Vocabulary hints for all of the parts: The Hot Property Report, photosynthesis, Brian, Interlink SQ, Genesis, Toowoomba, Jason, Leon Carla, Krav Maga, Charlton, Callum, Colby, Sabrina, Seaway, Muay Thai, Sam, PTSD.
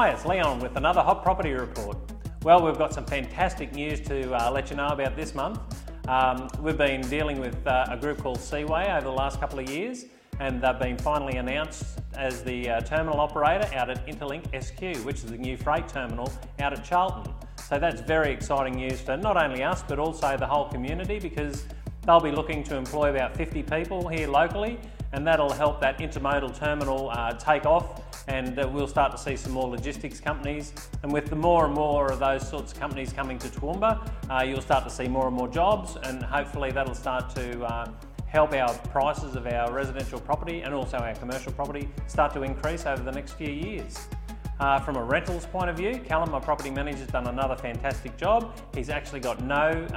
Hi, it's Leon with another Hot Property Report. Well, we've got some fantastic news to let you know about this month. We've been dealing with a group called Seaway over the last couple of years, and they've been finally announced as the terminal operator out at Interlink SQ, which is the new freight terminal out at Charlton. So that's very exciting news for not only us, but also the whole community, because they'll be looking to employ about 50 people here locally, and that'll help that intermodal terminal take off, and we'll start to see some more logistics companies. And with the more and more of those sorts of companies coming to Toowoomba, you'll start to see more and more jobs, and hopefully that'll start to help our prices of our residential property and also our commercial property start to increase over the next few years. From a rentals point of view, Callum, my property manager, has done another fantastic job. He's actually got no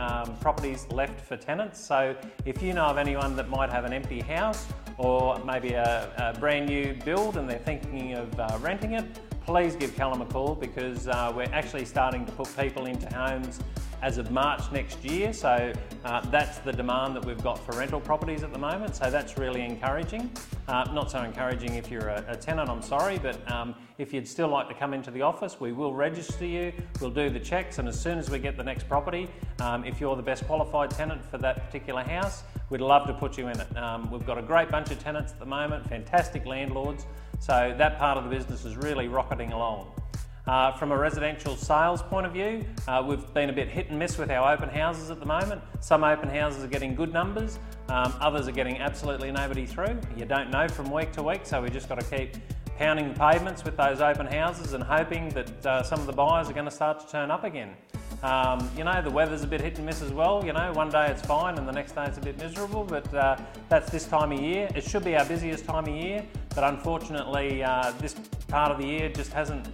properties left for tenants, so if you know of anyone that might have an empty house or maybe a brand new build and they're thinking of renting it, please give Callum a call, because we're actually starting to put people into homes as of March next year, so that's the demand that we've got for rental properties at the moment, so that's really encouraging. Not so encouraging if you're a tenant, I'm sorry, but if you'd still like to come into the office, we will register you, we'll do the checks, and as soon as we get the next property, if you're the best qualified tenant for that particular house, we'd love to put you in it. We've got a great bunch of tenants at the moment, fantastic landlords, so that part of the business is really rocketing along. From a residential sales point of view, we've been a bit hit and miss with our open houses at the moment. Some open houses are getting good numbers, others are getting absolutely nobody through. You don't know from week to week, so we just got to keep pounding the pavements with those open houses and hoping that some of the buyers are going to start to turn up again. The weather's a bit hit and miss as well. One day it's fine and the next day it's a bit miserable, but that's this time of year. It should be our busiest time of year, but unfortunately this part of the year just hasn't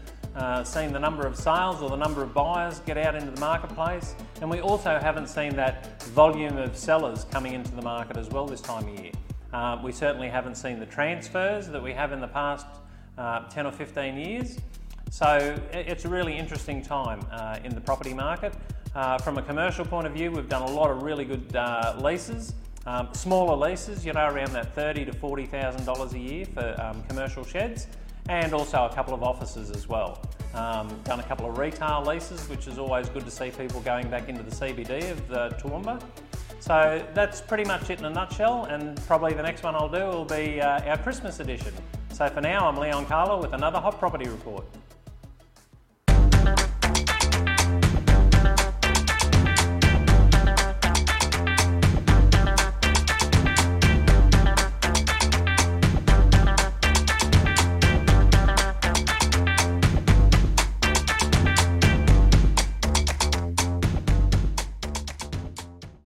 seen the number of sales or the number of buyers get out into the marketplace, and we also haven't seen that volume of sellers coming into the market as well this time of year. We certainly haven't seen the transfers that we have in the past 10 or 15 years, so it's a really interesting time in the property market. From a commercial point of view, we've done a lot of really good leases, smaller leases, around that $30,000 to $40,000 a year for commercial sheds, and also a couple of offices as well. Done a couple of retail leases, which is always good to see people going back into the CBD of Toowoomba. So that's pretty much it in a nutshell, and probably the next one I'll do will be our Christmas edition. So for now, I'm Leon Carla with another Hot Property Report.